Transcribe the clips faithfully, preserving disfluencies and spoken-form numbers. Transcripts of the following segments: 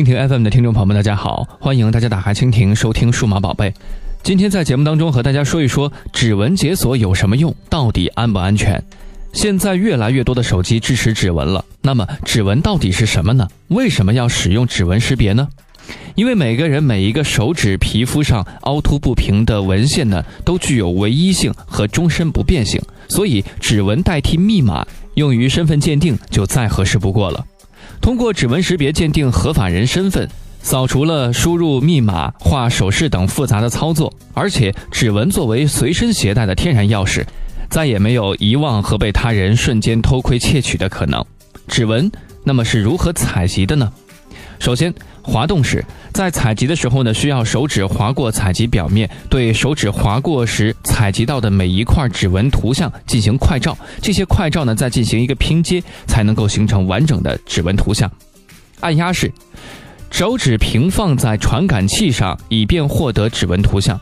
蜻蜓 F M 的听众朋友们，大家好，欢迎大家打开蜻蜓收听数码宝贝。今天在节目当中和大家说一说指纹解锁有什么用，到底安不安全？现在越来越多的手机支持指纹了，那么指纹到底是什么呢？为什么要使用指纹识别呢？因为每个人每一个手指皮肤上凹凸不平的纹线呢，都具有唯一性和终身不变性，所以指纹代替密码用于身份鉴定就再合适不过了。通过指纹识别鉴定合法人身份，扫除了输入密码、画手势等复杂的操作，而且指纹作为随身携带的天然钥匙，再也没有遗忘和被他人瞬间偷窥窃取的可能。指纹那么是如何采集的呢？首先，滑动时，在采集的时候呢，需要手指划过采集表面，对手指划过时采集到的每一块指纹图像进行快照，这些快照呢再进行一个拼接，才能够形成完整的指纹图像。按压时，手指平放在传感器上，以便获得指纹图像。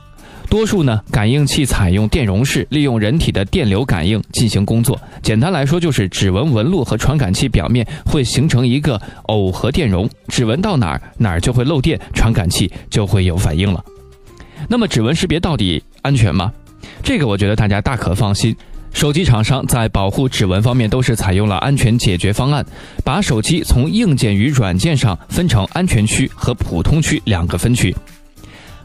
多数呢，感应器采用电容式，利用人体的电流感应进行工作。简单来说，就是指纹纹路和传感器表面会形成一个耦合电容，指纹到哪儿，哪儿就会漏电，传感器就会有反应了。那么指纹识别到底安全吗？这个我觉得大家大可放心。手机厂商在保护指纹方面都是采用了安全解决方案，把手机从硬件与软件上分成安全区和普通区两个分区。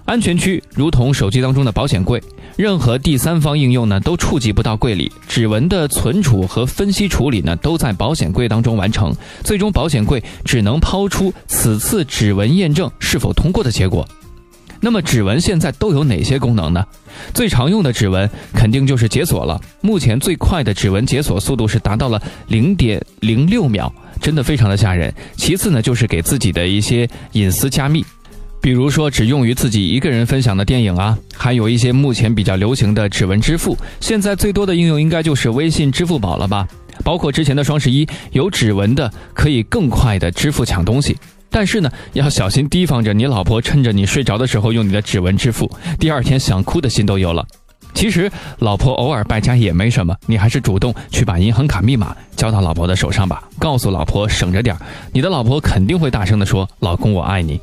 安全区如同手机当中的保险柜，任何第三方应用呢都触及不到柜里，指纹的存储和分析处理呢都在保险柜当中完成，最终保险柜只能抛出此次指纹验证是否通过的结果。那么指纹现在都有哪些功能呢？最常用的指纹肯定就是解锁了，目前最快的指纹解锁速度是达到了 零点零六秒，真的非常的吓人。其次呢，就是给自己的一些隐私加密，比如说只用于自己一个人分享的电影啊，还有一些目前比较流行的指纹支付，现在最多的应用应该就是微信、支付宝了吧？包括之前的双十一，有指纹的可以更快的支付抢东西，但是呢，要小心提防着你老婆趁着你睡着的时候用你的指纹支付，第二天想哭的心都有了。其实老婆偶尔败家也没什么，你还是主动去把银行卡密码交到老婆的手上吧，告诉老婆省着点，你的老婆肯定会大声的说：“老公，我爱你。”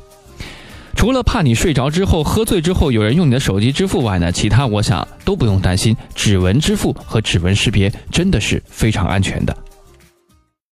除了怕你睡着之后、喝醉之后有人用你的手机支付外呢，其他我想都不用担心，指纹支付和指纹识别真的是非常安全的。